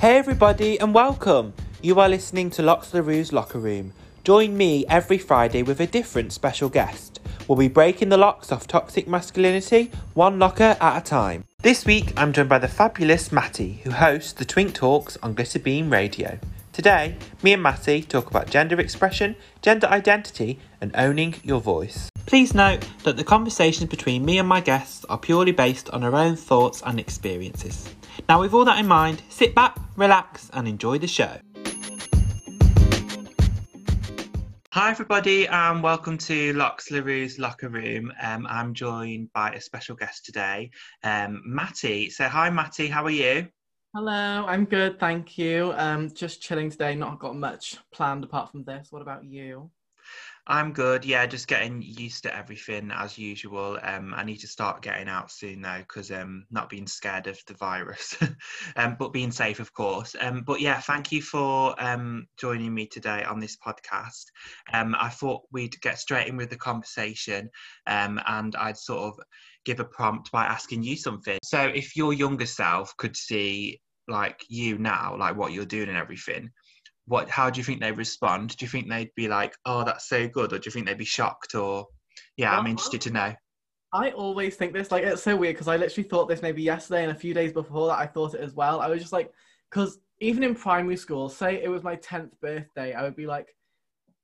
Hey everybody and welcome! You are listening to Lox LaRue's Locker Room. Join me every Friday with a different special guest. We'll be breaking the locks off toxic masculinity, one locker at a time. This week I'm joined by the fabulous Matty, who hosts the Twink Talks on Glitter Beam Radio. Today, me and Matty talk about gender expression, gender identity and owning your voice. Please note that the conversations between me and my guests are purely based on our own thoughts and experiences. Now, with all that in mind, sit back, relax and enjoy the show. Hi everybody and welcome to Lox LaRue's Locker Room. I'm joined by a special guest today, Matty. So hi Matty, how are you? Hello, I'm good, thank you. Just chilling today, not got much planned apart from this. What about you? I'm good, yeah, just getting used to everything as usual. I need to start getting out soon though, because not being scared of the virus, but being safe, of course. But yeah, thank you for joining me today on this podcast. I thought we'd get straight in with the conversation, and I'd sort of give a prompt by asking you something. So if your younger self could see like you now, like what you're doing and everything, how do you think they respond? Do you think they'd be like, oh, that's so good, or do you think they'd be shocked? Or yeah, I'm interested to know. I always think this, like, it's so weird because I literally thought this maybe yesterday and a few days before that I thought it as well. I was just like, because even in primary school, say it was my 10th birthday, I would be like,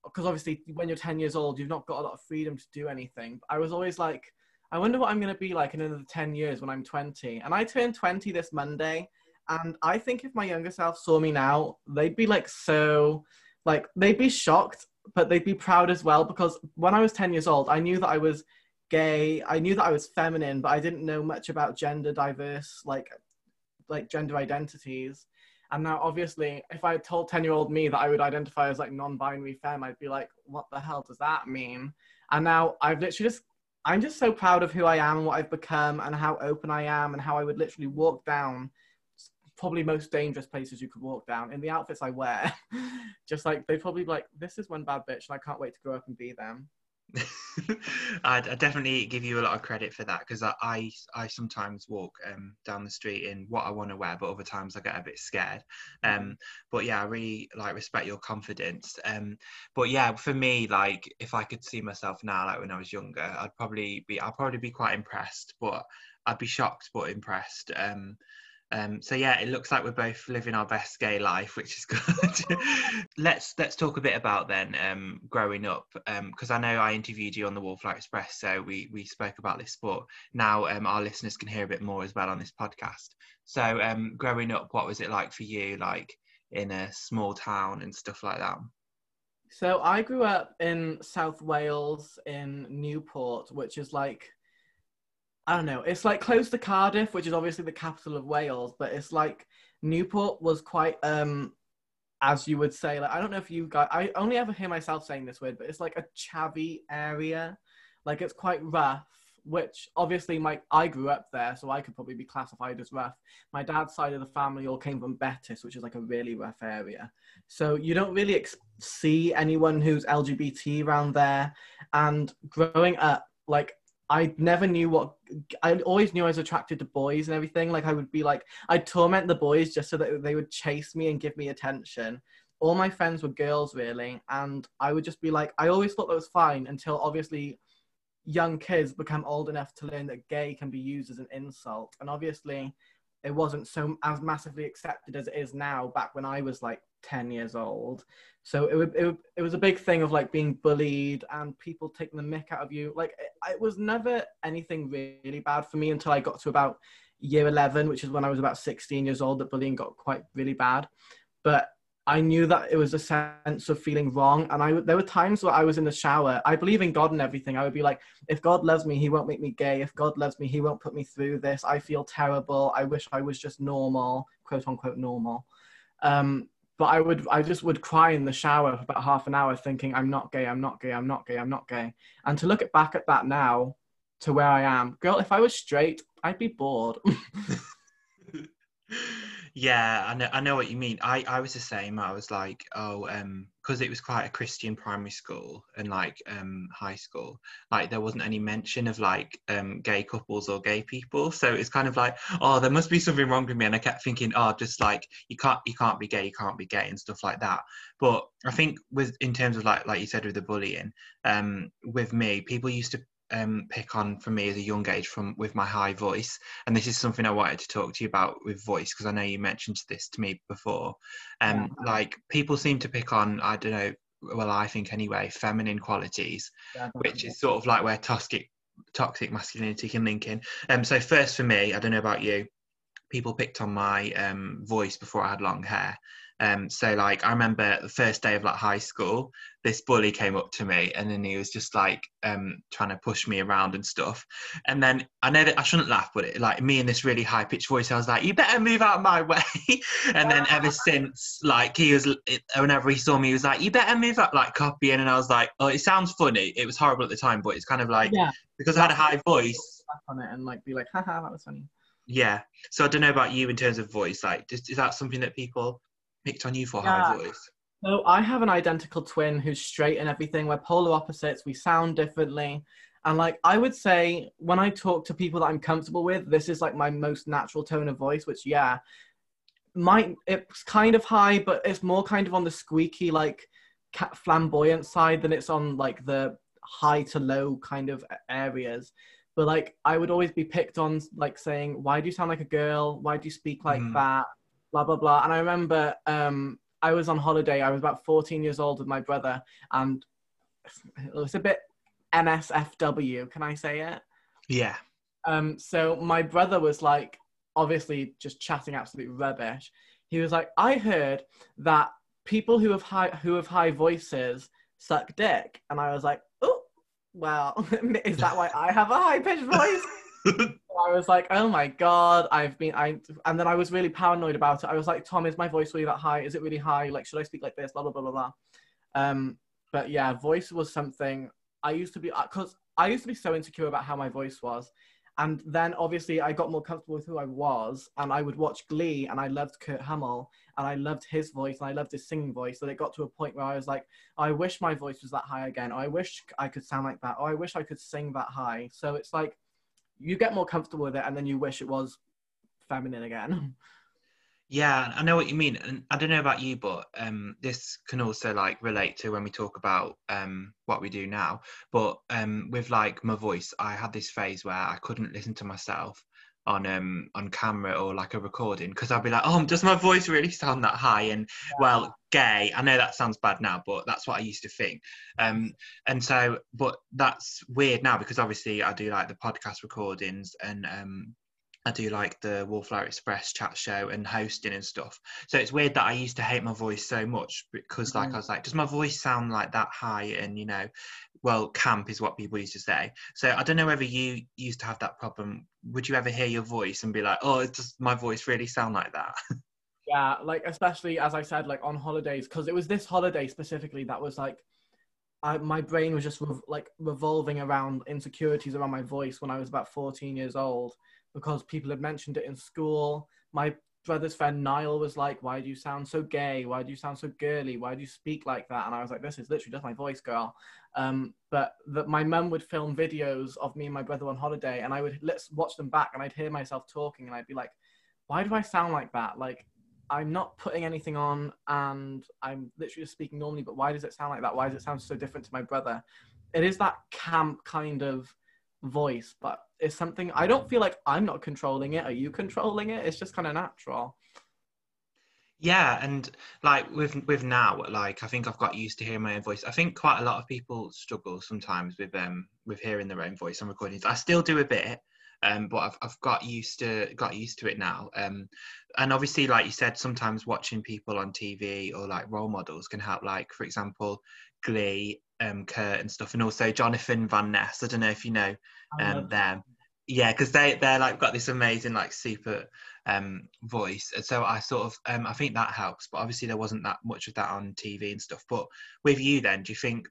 because obviously when you're 10 years old you've not got a lot of freedom to do anything, but I was always like, I wonder what I'm going to be like in another 10 years when I'm 20. And I turned 20 this Monday. And I think if my younger self saw me now, they'd be like, so, like, they'd be shocked, but they'd be proud as well. Because when I was 10 years old, I knew that I was gay. I knew that I was feminine, but I didn't know much about gender diverse, like gender identities. And now, obviously, if I had told 10-year-old me that I would identify as like non-binary femme, I'd be like, what the hell does that mean? And now I've literally just, I'm just so proud of who I am and what I've become and how open I am and how I would literally walk down probably most dangerous places you could walk down in the outfits I wear. Just like, they probably be like, this is one bad bitch and I can't wait to grow up and be them. I definitely give you a lot of credit for that, because I sometimes walk down the street in what I want to wear, but other times I get a bit scared. But yeah, I really like respect your confidence. But yeah, for me, like if I could see myself now, like when I was younger, I'd probably be quite impressed, but I'd be shocked but impressed. So yeah, it looks like we're both living our best gay life, which is good. Let's talk a bit about then growing up, because I know I interviewed you on the Wallfly Express, so we spoke about this, but now our listeners can hear a bit more as well on this podcast. So growing up, what was it like for you, like in a small town and stuff like that? So I grew up in South Wales in Newport, which is like, I don't know, it's like close to Cardiff, which is obviously the capital of Wales, but it's like Newport was quite, as you would say, like, I don't know if you guys, I only ever hear myself saying this word, but it's like a chavvy area. Like it's quite rough, which obviously I grew up there, so I could probably be classified as rough. My dad's side of the family all came from Betis, which is like a really rough area. So you don't really see anyone who's LGBT around there. And growing up, like, I always knew I was attracted to boys and everything. Like I would be like, I'd torment the boys just so that they would chase me and give me attention. All my friends were girls really. And I would just be like, I always thought that was fine until obviously young kids become old enough to learn that gay can be used as an insult. And obviously it wasn't so as massively accepted as it is now back when I was like 10 years old. So it was a big thing of like being bullied and people taking the mick out of you. Like it was never anything really bad for me until I got to about year 11, which is when I was about 16 years old, that bullying got quite really bad. But I knew that it was a sense of feeling wrong. And there were times where I was in the shower. I believe in God and everything. I would be like, if God loves me, he won't make me gay. If God loves me, he won't put me through this. I feel terrible. I wish I was just normal, quote unquote normal. But I just would cry in the shower for about half an hour thinking, I'm not gay, I'm not gay, I'm not gay, I'm not gay. And to look back at that now, to where I am, girl, if I was straight, I'd be bored. Yeah, I know what you mean. I was the same. I was like, because it was quite a Christian primary school and like high school, like there wasn't any mention of like gay couples or gay people. So it's kind of like, oh, there must be something wrong with me. And I kept thinking, oh, just like you can't be gay and stuff like that. But I think in terms of like you said with the bullying, with me, people used to pick on for me as a young age with my high voice, and this is something I wanted to talk to you about with voice, because I know you mentioned this to me before. Like people seem to pick on, I don't know, well I think anyway, feminine qualities, which is sort of like where toxic masculinity can link in. So first for me, I don't know about you, people picked on my voice before I had long hair. So like I remember the first day of like high school, this bully came up to me and then he was just like trying to push me around and stuff, and then I know that I shouldn't laugh, but it, like me in this really high pitched voice, I was like, you better move out of my way. And then ever since, like whenever he saw me he was like, you better move out, like copying. And I was like, oh, it sounds funny. It was horrible at the time, but it's kind of like, yeah, because I had a high voice on it and like be like, haha, that was funny. Yeah, so I don't know about you in terms of voice, like is that something that people picked on you for? Yeah. High voice. So I have an identical twin who's straight and everything. We're polar opposites. We sound differently. And like, I would say when I talk to people that I'm comfortable with, this is like my most natural tone of voice, which yeah, it's kind of high, but it's more kind of on the squeaky, like flamboyant side than it's on like the high to low kind of areas. But like, I would always be picked on like saying, why do you sound like a girl? Why do you speak like that? Blah, blah, blah. And I remember I was on holiday. I was about 14 years old with my brother, and it was a bit MSFW. Can I say it? Yeah. So my brother was like, obviously just chatting absolute rubbish. He was like, I heard that people who have high voices suck dick. And I was like, oh, well, is that why I have a high-pitched voice? I was like, oh my god, and then I was really paranoid about it. I was like, Tom, is my voice really that high? Is it really high? Like, should I speak like this? Blah, blah, blah, blah, blah. But yeah, voice was something because I used to be so insecure about how my voice was. And then obviously I got more comfortable with who I was, and I would watch Glee, and I loved Kurt Hummel, and I loved his voice, and I loved his singing voice, that it got to a point where I was like, I wish my voice was that high again, or I wish I could sound like that, or I wish I could sing that high. So it's like, you get more comfortable with it, and then you wish it was feminine again. Yeah, I know what you mean. And I don't know about you, but this can also like relate to when we talk about what we do now. But with like my voice, I had this phase where I couldn't listen to myself on camera or like a recording, because I'd be like, oh, does my voice really sound that high? And yeah. Well, gay, I know that sounds bad now, but that's what I used to think. And so, but that's weird now, because obviously I do like the podcast recordings, and I do like the Wallfly Express chat show and hosting and stuff. So it's weird that I used to hate my voice so much, because like I was like, does my voice sound like that high? And you know, well, camp is what people used to say. So I don't know whether you used to have that problem. Would you ever hear your voice and be like, oh, does my voice really sound like that? Yeah, like especially as I said, like on holidays, because it was this holiday specifically that was like, my brain was just revolving around insecurities around my voice when I was about 14 years old. Because people had mentioned it in school. My brother's friend Niall was like, why do you sound so gay? Why do you sound so girly? Why do you speak like that? And I was like, this is literally just my voice, girl. But that my mum would film videos of me and my brother on holiday, and I would watch them back, and I'd hear myself talking, and I'd be like, why do I sound like that? Like, I'm not putting anything on, and I'm literally just speaking normally, but why does it sound like that? Why does it sound so different to my brother? It is that camp kind of voice, but it's something I don't feel like I'm not controlling it. Are you controlling it? It's just kind of natural. Yeah, and like with now, like I think I've got used to hearing my own voice. I think quite a lot of people struggle sometimes with hearing their own voice on recordings. I still do a bit, but I've got used to it now. And obviously, like you said, sometimes watching people on TV or like role models can help. Like for example, Glee, Kurt and stuff, and also Jonathan Van Ness. I don't know if you know them. Yeah, because they're like got this amazing like super voice, and so I sort of I think that helps. But obviously there wasn't that much of that on TV and stuff. But with you then, do you think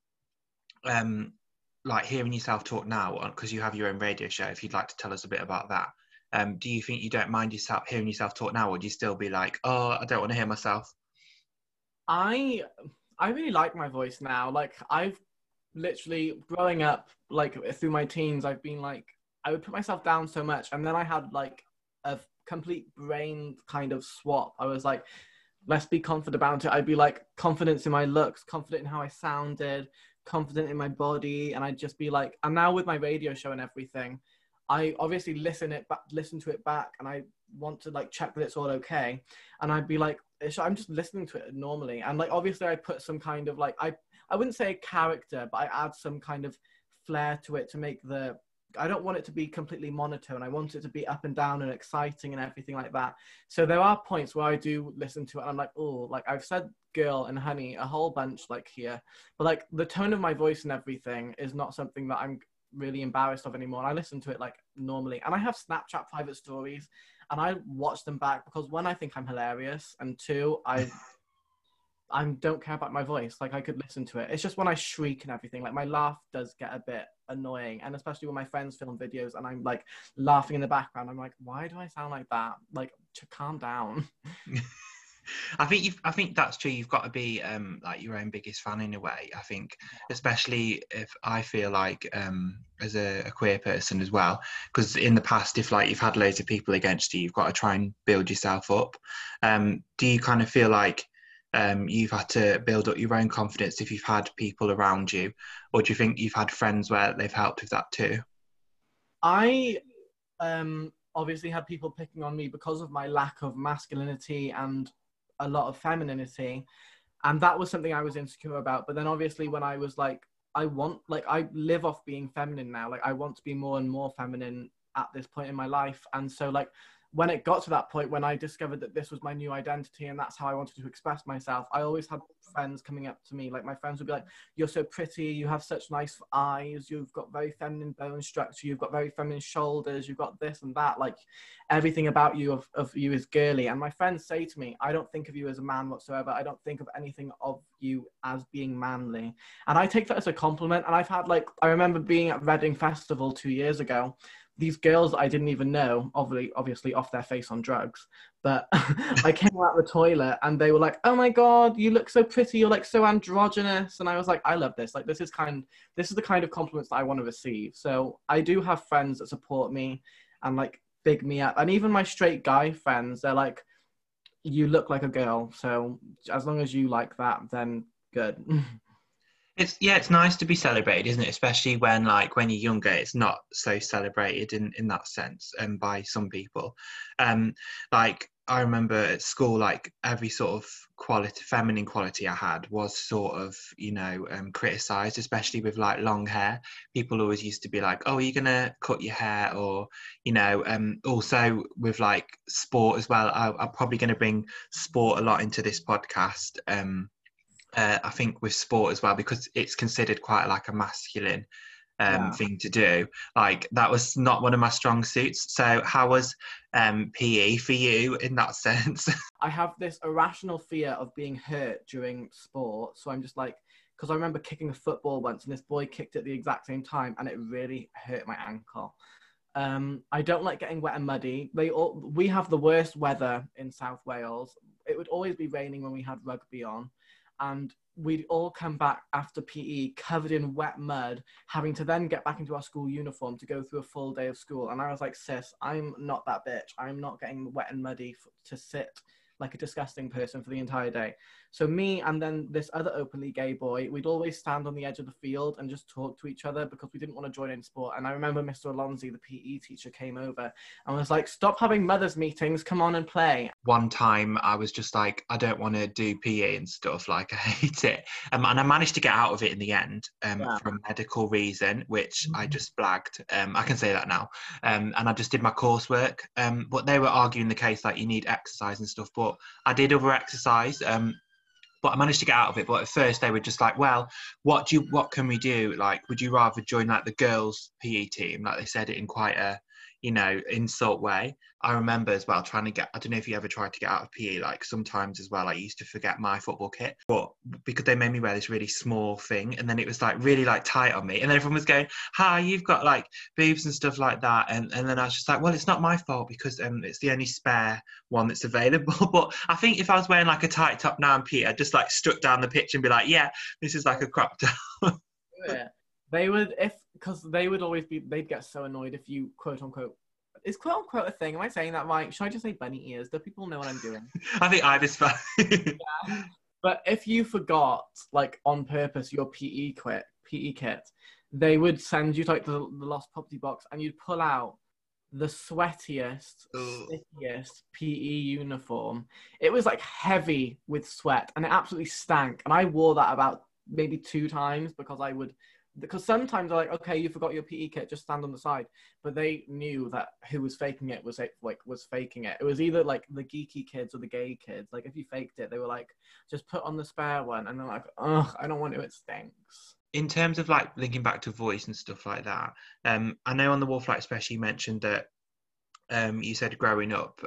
like hearing yourself talk now, because you have your own radio show, if you'd like to tell us a bit about that, do you think you don't mind yourself hearing yourself talk now, or do you still be like, oh, I don't want to hear myself? I really like my voice now. Like, I've literally, growing up, like through my teens, I've been like, I would put myself down so much, and then I had like a complete brain kind of swap. I was like, let's be confident about it. I'd be like, confidence in my looks, confident in how I sounded, confident in my body, and I'd just be like, and now with my radio show and everything, I obviously listen to it back, and I want to like check that it's all okay, and I'd be like, I'm just listening to it normally, and like obviously I put some kind of like, I wouldn't say a character, but I add some kind of flair to it to make the, I don't want it to be completely monotone. I want it to be up and down and exciting and everything like that. So there are points where I do listen to it and I'm like, oh, like I've said girl and honey a whole bunch like here, but like the tone of my voice and everything is not something that I'm really embarrassed of anymore. And I listen to it like normally, and I have Snapchat private stories and I watch them back because one, I think I'm hilarious, and two, I don't care about my voice. Like I could listen to it. It's just when I shriek and everything, like my laugh does get a bit annoying, and especially when my friends film videos and I'm like laughing in the background, I'm like, why do I sound like that? Like, calm down. I think that's true. You've got to be like your own biggest fan in a way. I think, especially if I feel like as a queer person as well, because in the past, if like you've had loads of people against you, you've got to try and build yourself up. Do you kind of feel like you've had to build up your own confidence if you've had people around you, or do you think you've had friends where they've helped with that too? I obviously had people picking on me because of my lack of masculinity and a lot of femininity, and that was something I was insecure about. But then obviously when I was like, I live off being feminine now, like I want to be more and more feminine at this point in my life. And so like when it got to that point when I discovered that this was my new identity and that's how I wanted to express myself, I always had friends coming up to me, like my friends would be like, you're so pretty, you have such nice eyes, you've got very feminine bone structure, you've got very feminine shoulders, you've got this and that, like everything about you of you is girly. And my friends say to me, I don't think of you as a man whatsoever, I don't think of anything of you as being manly, and I take that as a compliment. And I've had like, I remember being at Reading Festival 2 years ago, these girls I didn't even know, obviously off their face on drugs, but I came out of the toilet and they were like, oh my God, you look so pretty, you're like so androgynous. And I was like, I love this. Like, this is the kind of compliments that I want to receive. So I do have friends that support me and like big me up. And even my straight guy friends, they're like, you look like a girl. So as long as you like that, then good. It's nice to be celebrated, isn't it? Especially when like when you're younger, it's not so celebrated in that sense, and by some people. Like I remember at school, like every sort of quality, feminine quality I had was sort of, you know, criticised, especially with like long hair. People always used to be like, oh, are you gonna cut your hair? Or, you know, also with like sport as well. I'm probably gonna bring sport a lot into this podcast. I think with sport as well, because it's considered quite like a masculine thing to do. Like that was not one of my strong suits. So how was PE for you in that sense? I have this irrational fear of being hurt during sport. So I'm just like, because I remember kicking a football once and this boy kicked at the exact same time and it really hurt my ankle. I don't like getting wet and muddy. We have the worst weather in South Wales. It would always be raining when we had rugby on. And we'd all come back after PE covered in wet mud, having to then get back into our school uniform to go through a full day of school. And I was like, sis, I'm not that bitch. I'm not getting wet and muddy to sit like a disgusting person for the entire day. So me and then this other openly gay boy, we'd always stand on the edge of the field and just talk to each other because we didn't want to join in sport. And I remember Mr Alonzi, the PE teacher, came over and was like, stop having mothers meetings, come on and play. One time I was just like, I don't want to do PE and stuff, like I hate it. And I managed to get out of it in the end for a medical reason, which I just blagged. I can say that now. And I just did my coursework. But they were arguing the case like you need exercise and stuff, but I did over exercise, but I managed to get out of it. But at first they were just like, well, what can we do? Like, would you rather join like the girls' PE team? Like they said it in quite a, you know, insult way. I remember as well trying to get, I don't know if you ever tried to get out of PE, like sometimes as well, I used to forget my football kit, but because they made me wear this really small thing, and then it was like really like tight on me, and then everyone was going, hi, you've got like boobs and stuff like that, and then I was just like, well, it's not my fault because it's the only spare one that's available. But I think if I was wearing like a tight top now in PE, I'd just like strut down the pitch and be like, yeah, this is like a crop top. Yeah. They would, because they would always be, they'd get so annoyed if you, quote unquote, is quote unquote a thing? Am I saying that right? Should I just say bunny ears? Do people know what I'm doing? I think I just, yeah. But if you forgot, like on purpose, your PE kit, they would send you to, like the lost property box, and you'd pull out the sweatiest, stickiest PE uniform. It was like heavy with sweat, and it absolutely stank. And I wore that about maybe 2 times because sometimes they're like, okay, you forgot your PE kit, just stand on the side. But they knew that who was faking it was faking it. It was either like the geeky kids or the gay kids. Like if you faked it, they were like, just put on the spare one. And they're like, ugh, I don't want to, it stinks. In terms of like linking back to voice and stuff like that, I know on the Wallfly Express you mentioned that you said growing up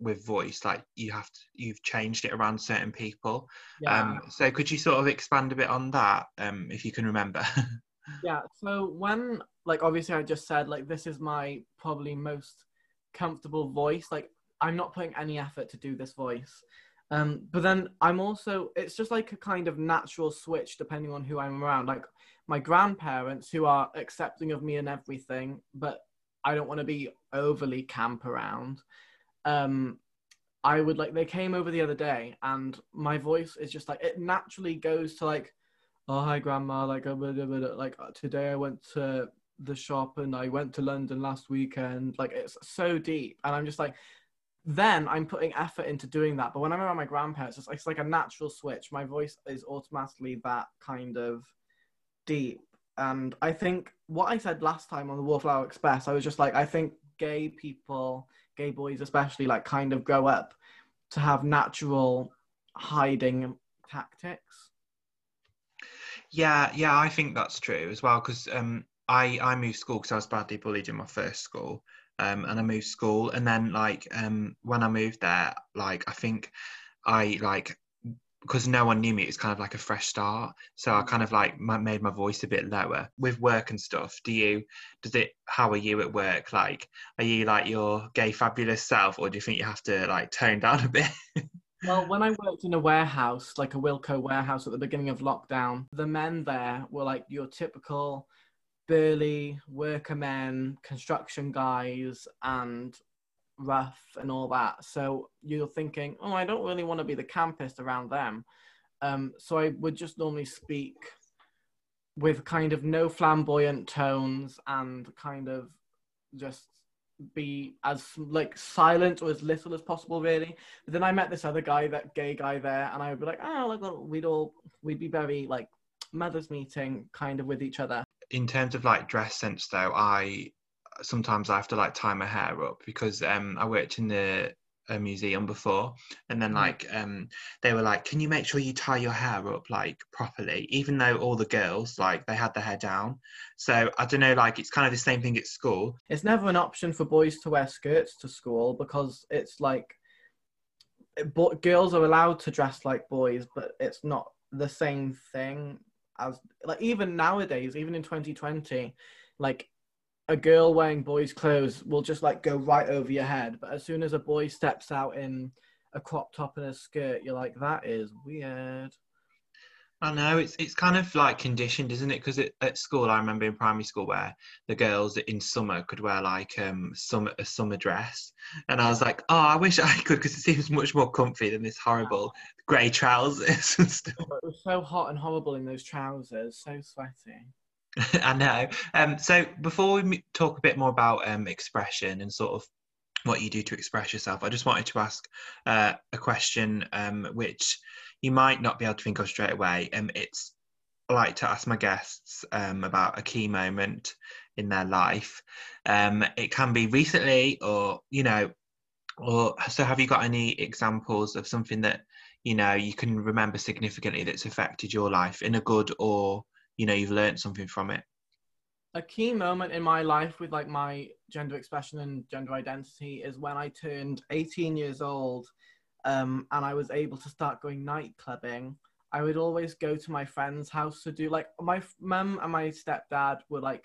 with voice, like you've changed it around certain people. Yeah. So could you sort of expand a bit on that, if you can remember? Yeah, so when, like, obviously I just said, like, this is my probably most comfortable voice. Like, I'm not putting any effort to do this voice. But then I'm also, it's just like a kind of natural switch depending on who I'm around. Like, my grandparents, who are accepting of me and everything, but I don't want to be overly camp around. They came over the other day, and my voice is just like, it naturally goes to like, oh, hi grandma, like, today I went to the shop and I went to London last weekend. Like, it's so deep. And I'm just like, then I'm putting effort into doing that. But when I'm around my grandparents, it's like a natural switch. My voice is automatically that kind of deep. And I think what I said last time on the Wallflower Express, I was just like, I think gay people, gay boys especially, like kind of grow up to have natural hiding tactics. Yeah, I think that's true as well, because I moved school because I was badly bullied in my first school, and I moved school, and then like when I moved there, like I think I like, because no one knew me, it's kind of like a fresh start. So I kind of like made my voice a bit lower. With work and stuff, how are you at work? Like, are you like your gay fabulous self, or do you think you have to like tone down a bit? Well, when I worked in a warehouse, like a Wilco warehouse at the beginning of lockdown, the men there were like your typical burly worker men, construction guys, and rough and all that. So you're thinking, oh, I don't really want to be the campist around them. So I would just normally speak with kind of no flamboyant tones, and kind of just be as like silent or as little as possible, really. But then I met this other guy, that gay guy there, and I would be like, oh, like we'd be very like mothers meeting kind of with each other. In terms of like dress sense though, sometimes I have to like tie my hair up, because I worked in a museum before, and then like they were like, can you make sure you tie your hair up like properly, even though all the girls, like, they had their hair down. So I don't know, like, it's kind of the same thing at school. It's never an option for boys to wear skirts to school, because it's like, but girls are allowed to dress like boys, but it's not the same thing as, like, even nowadays, even in 2020, like, a girl wearing boys' clothes will just like go right over your head. But as soon as a boy steps out in a crop top and a skirt, you're like, that is weird. I know, it's kind of like conditioned, isn't it? Because at school, I remember in primary school where the girls in summer could wear like a summer dress. And I was like, oh, I wish I could, because it seems much more comfy than this horrible grey trousers and stuff. It was so hot and horrible in those trousers, so sweaty. I know. So before we talk a bit more about expression and sort of what you do to express yourself, I just wanted to ask a question which you might not be able to think of straight away. It's like to ask my guests about a key moment in their life. It can be recently, or, you know, or so have you got any examples of something that, you know, you can remember significantly that's affected your life in a good, or, you know, you've learned something from it? a key moment in my life with like my gender expression and gender identity is when I turned 18 years old and I was able to start going night clubbing. I would always go to my friend's house to do like, my mum and my stepdad were like,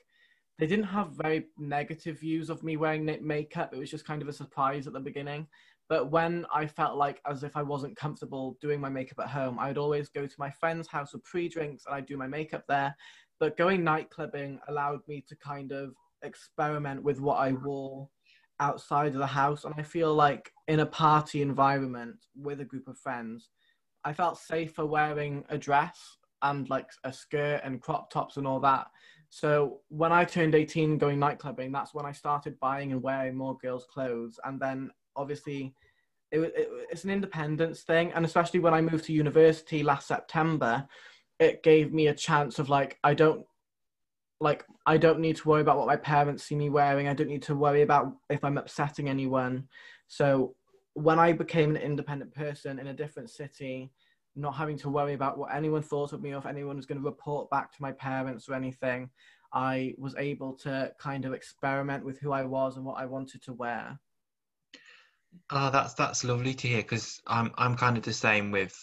they didn't have very negative views of me wearing makeup. It was just kind of a surprise at the beginning. But when I felt like as if I wasn't comfortable doing my makeup at home, I would always go to my friend's house with pre-drinks and I'd do my makeup there. But going night clubbing allowed me to kind of experiment with what I wore outside of the house. And I feel like in a party environment with a group of friends, I felt safer wearing a dress and like a skirt and crop tops and all that. So when I turned 18 going night clubbing, that's when I started buying and wearing more girls' clothes. And then obviously it's an independence thing. And especially when I moved to university last September, it gave me a chance of like, I don't need to worry about what my parents see me wearing. I don't need to worry about if I'm upsetting anyone. So when I became an independent person in a different city, not having to worry about what anyone thought of me or if anyone was going to report back to my parents or anything, I was able to kind of experiment with who I was and what I wanted to wear. Oh, that's lovely to hear, because I'm kind of the same with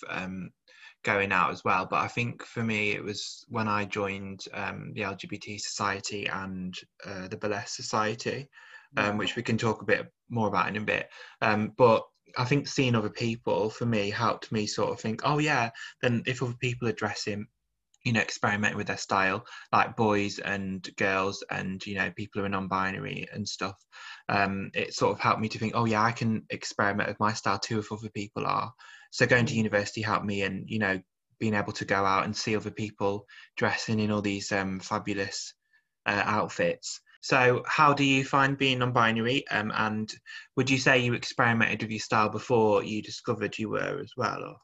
going out as well. But I think for me, it was when I joined the LGBT Society and the Burlesque Society, which we can talk a bit more about in a bit. But I think seeing other people for me helped me sort of think, oh yeah, then if other people are dressing, you know, experimenting with their style, like boys and girls and, you know, people who are non-binary and stuff, it sort of helped me to think, oh yeah, I can experiment with my style too if other people are. So going to university helped me, and, you know, being able to go out and see other people dressing in all these fabulous outfits. So how do you find being non-binary, and would you say you experimented with your style before you discovered you were as well? Or?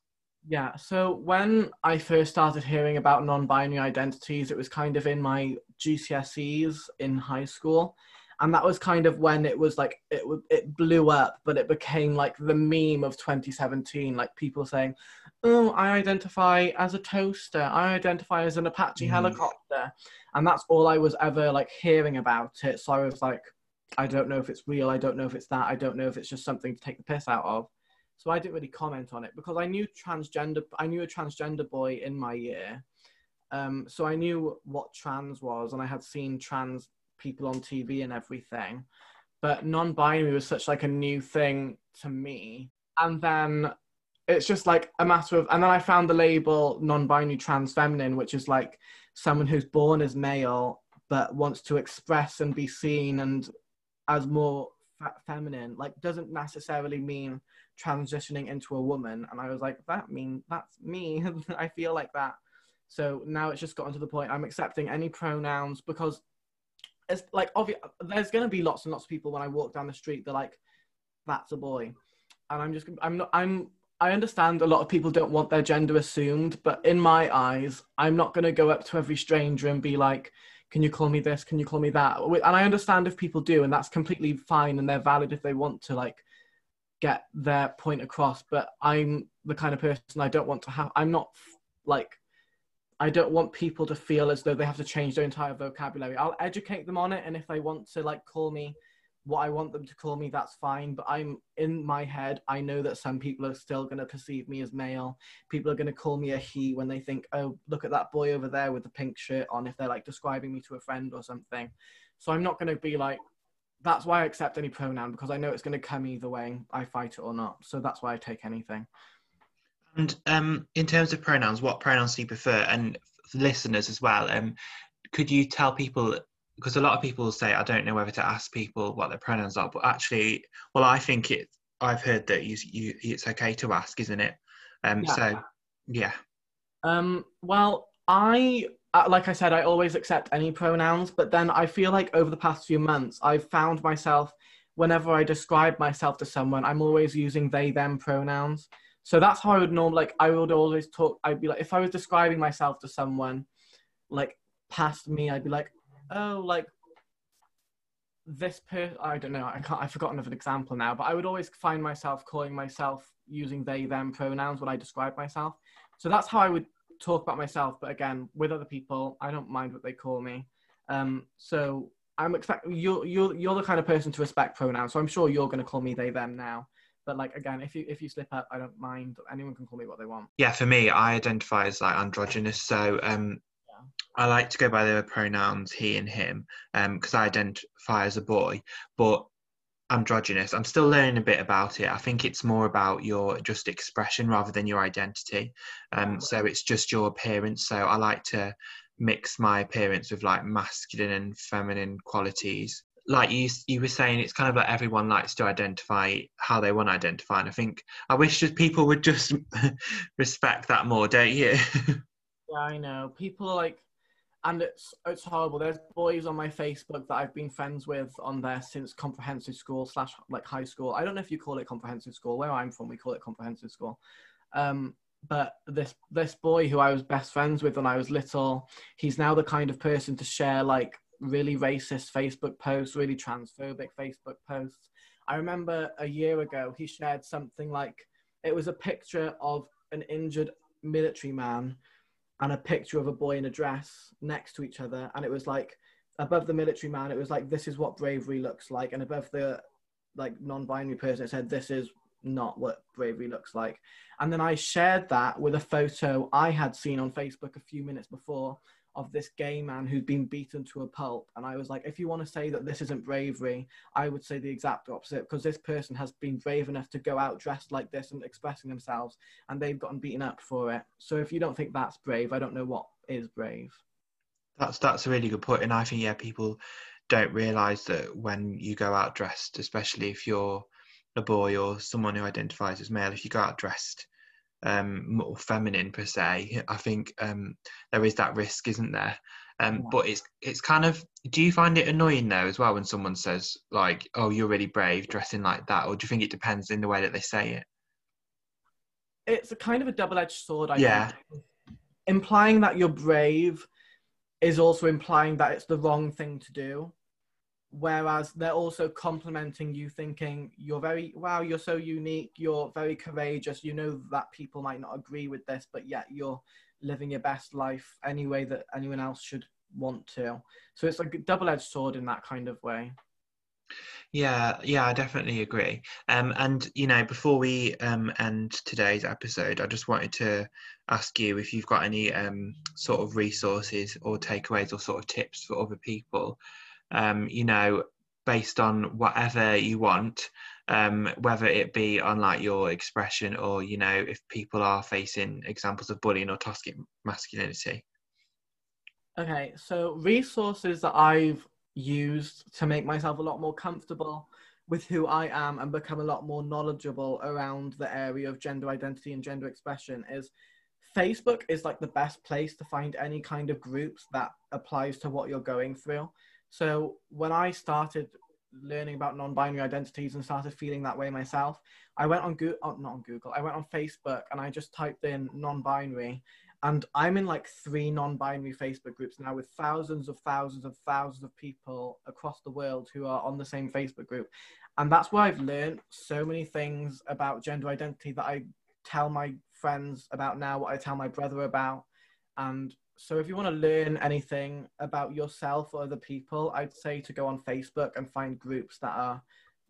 Yeah, so when I first started hearing about non-binary identities, it was kind of in my GCSEs in high school. And that was kind of when it was like, it blew up, but it became like the meme of 2017, like people saying, oh, I identify as a toaster. I identify as an Apache helicopter. And that's all I was ever like hearing about it. So I was like, I don't know if it's real. I don't know if it's that. I don't know if it's just something to take the piss out of. So I didn't really comment on it because I knew a transgender boy in my year. So I knew what trans was, and I had seen trans people on TV and everything, but non-binary was such like a new thing to me. And then it's just like a matter of, and then I found the label non-binary trans feminine, which is like someone who's born as male but wants to express and be seen and as more feminine, like doesn't necessarily mean transitioning into a woman. And I was like, that's me. I feel like that. So now it's just gotten to the point I'm accepting any pronouns, because it's like obvious, there's going to be lots and lots of people when I walk down the street, they're like, that's a boy. And I understand a lot of people don't want their gender assumed, but in my eyes, I'm not going to go up to every stranger and be like, can you call me this? Can you call me that? And I understand if people do, and that's completely fine. And they're valid if they want to like get their point across. But I'm the kind of person I don't want to have, I don't want people to feel as though they have to change their entire vocabulary. I'll educate them on it, and if they want to like call me what I want them to call me, that's fine. But I'm in my head, I know that some people are still going to perceive me as male. People are going to call me a he when they think, oh, look at that boy over there with the pink shirt on, if they're like describing me to a friend or something. So I'm not going to be like, that's why I accept any pronoun, because I know it's going to come either way, I fight it or not. So that's why I take anything. And in terms of pronouns, what pronouns do you prefer? And for listeners as well, could you tell people, because a lot of people say, I don't know whether to ask people what their pronouns are, but actually, well, I think I've heard that it's okay to ask, isn't it? Yeah. So, yeah. Well, like I said, I always accept any pronouns, but then I feel like over the past few months, I've found myself, whenever I describe myself to someone, I'm always using they, them pronouns. So that's how I would normally, like, I would always talk, I'd be like, if I was describing myself to someone, like, past me, I'd be like, oh, like, this person, I don't know, I've forgotten of an example now, but I would always find myself calling myself using they, them pronouns when I describe myself. So that's how I would talk about myself, but again, with other people, I don't mind what they call me. So I'm expecting you're the kind of person to respect pronouns, so I'm sure you're going to call me they them now. But like again, if you slip up, I don't mind. Anyone can call me what they want. Yeah, for me, I identify as like androgynous, so I like to go by the pronouns he and him, because I identify as a boy, but androgynous, I'm still learning a bit about it. I think it's more about your just expression rather than your identity. So it's just your appearance. So I like to mix my appearance with like masculine and feminine qualities. Like you were saying, it's kind of like everyone likes to identify how they want to identify. And I think I wish that people would just respect that more, don't you? Yeah, I know. People are like, and it's horrible. There's boys on my Facebook that I've been friends with on there since comprehensive school / like high school. I don't know if you call it comprehensive school. Where I'm from, we call it comprehensive school. But this boy who I was best friends with when I was little, he's now the kind of person to share like really racist Facebook posts, really transphobic Facebook posts. I remember a year ago, he shared something like, it was a picture of an injured military man and a picture of a boy in a dress next to each other. And it was like, above the military man, it was like, this is what bravery looks like. And above the like non-binary person, it said, this is not what bravery looks like. And then I shared that with a photo I had seen on Facebook a few minutes before of this gay man who'd been beaten to a pulp. And I was like, if you want to say that this isn't bravery, I would say the exact opposite, because this person has been brave enough to go out dressed like this and expressing themselves, and they've gotten beaten up for it. So if you don't think that's brave, I don't know what is brave. That's a really good point. And I think, yeah, people don't realise that when you go out dressed, especially if you're a boy or someone who identifies as male, if you go out dressed more feminine per se, I think there is that risk, isn't there? But it's kind of, do you find it annoying though as well when someone says like, oh, you're really brave dressing like that, or do you think it depends in the way that they say it? It's a kind of a double-edged sword, I think. Implying that you're brave is also implying that it's the wrong thing to do, whereas they're also complimenting you, thinking you're very, wow, you're so unique, you're very courageous, you know that people might not agree with this, but yet you're living your best life any way that anyone else should want to. So it's like a double-edged sword in that kind of way. Yeah, I definitely agree. And you know, before we end today's episode, I just wanted to ask you if you've got any sort of resources or takeaways or sort of tips for other people, you know, based on whatever you want, whether it be on like your expression or, you know, if people are facing examples of bullying or toxic masculinity. Okay, so resources that I've used to make myself a lot more comfortable with who I am and become a lot more knowledgeable around the area of gender identity and gender expression is Facebook is like the best place to find any kind of groups that applies to what you're going through. So when I started learning about non-binary identities and started feeling that way myself, I went on I went on Facebook and I just typed in non-binary, and I'm in like 3 non-binary Facebook groups now with thousands of people across the world who are on the same Facebook group. And that's where I've learned so many things about gender identity that I tell my friends about now, what I tell my brother about. And so if you want to learn anything about yourself or other people, I'd say to go on Facebook and find groups that are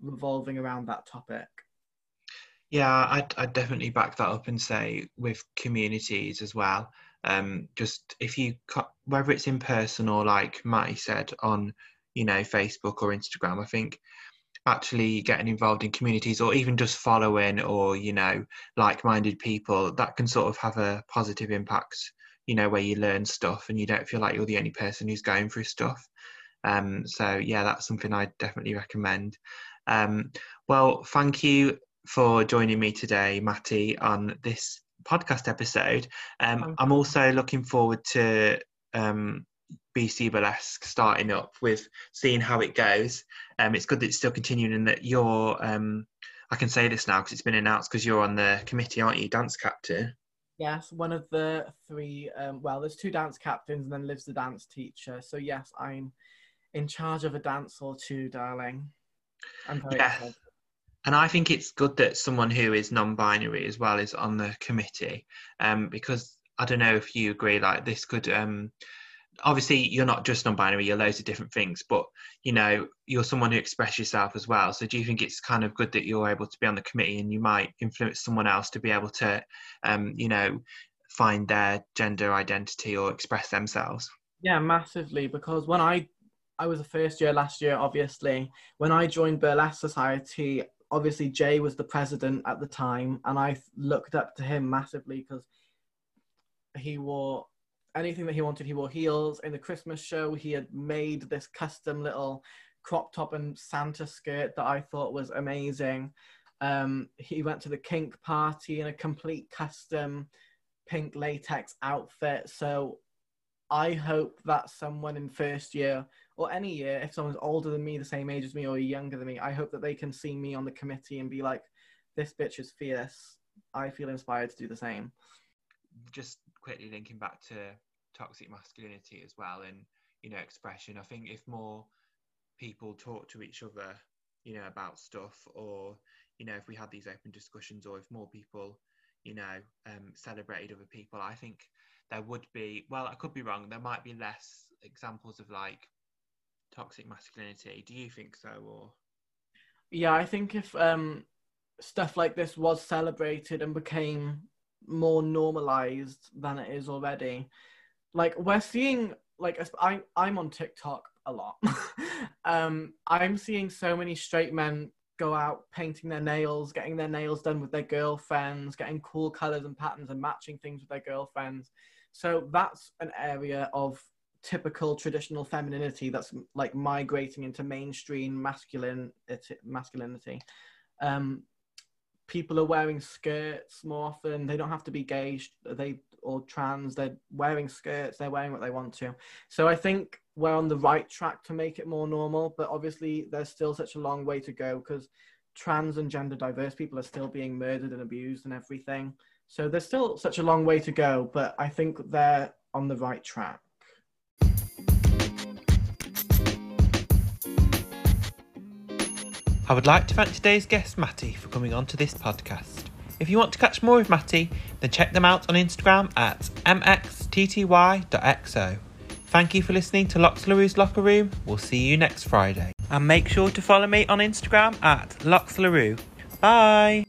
revolving around that topic. Yeah, I'd definitely back that up and say with communities as well. Just if you, whether it's in person or like Matty said on, you know, Facebook or Instagram, I think actually getting involved in communities or even just following or, you know, like-minded people, that can sort of have a positive impact, you know, where you learn stuff and you don't feel like you're the only person who's going through stuff. So yeah, that's something I definitely recommend. Well, thank you for joining me today, Matty, on this podcast episode. I'm also looking forward to BC Burlesque starting up, with seeing how it goes. It's good that it's still continuing and that you're, I can say this now because it's been announced, because you're on the committee, aren't you, dance captain? Yes, one of the 3, well, there's 2 dance captains and then Liv's the dance teacher. So yes, I'm in charge of a dance or 2, darling. I'm very excited. And I think it's good that someone who is non-binary as well is on the committee, because I don't know if you agree, like this could obviously you're not just non-binary, you're loads of different things, but you know, you're someone who expresses yourself as well. So do you think it's kind of good that you're able to be on the committee and you might influence someone else to be able to, you know, find their gender identity or express themselves? Yeah, massively, because when I was a first year last year, obviously, when I joined Burlesque Society, obviously Jay was the president at the time, and I looked up to him massively because he wore anything that he wanted. He wore heels. In the Christmas show, he had made this custom little crop top and Santa skirt that I thought was amazing. He went to the kink party in a complete custom pink latex outfit. So I hope that someone in first year or any year, if someone's older than me, the same age as me or younger than me, I hope that they can see me on the committee and be like, this bitch is fierce. I feel inspired to do the same. Just quickly linking back to toxic masculinity as well, and you know, expression, I think if more people talk to each other, you know, about stuff, or you know, if we had these open discussions, or if more people, you know, celebrated other people, I think there would be, well, I could be wrong, there might be less examples of like toxic masculinity. Do you think so? Or yeah, I think if stuff like this was celebrated and became more normalized than it is already, like we're seeing, like I'm on TikTok a lot. I'm seeing so many straight men go out painting their nails, getting their nails done with their girlfriends, getting cool colors and patterns and matching things with their girlfriends. So that's an area of typical traditional femininity that's like migrating into mainstream masculinity. People are wearing skirts more often. They don't have to be gay or trans. They're wearing skirts. They're wearing what they want to. So I think we're on the right track to make it more normal, but obviously there's still such a long way to go because trans and gender diverse people are still being murdered and abused and everything. So there's still such a long way to go, but I think they're on the right track. I would like to thank today's guest, Matty, for coming on to this podcast. If you want to catch more of Matty, then check them out on Instagram at mxtty.xo. Thank you for listening to Lox LaRue's Locker Room. We'll see you next Friday. And make sure to follow me on Instagram at Lox LaRue. Bye!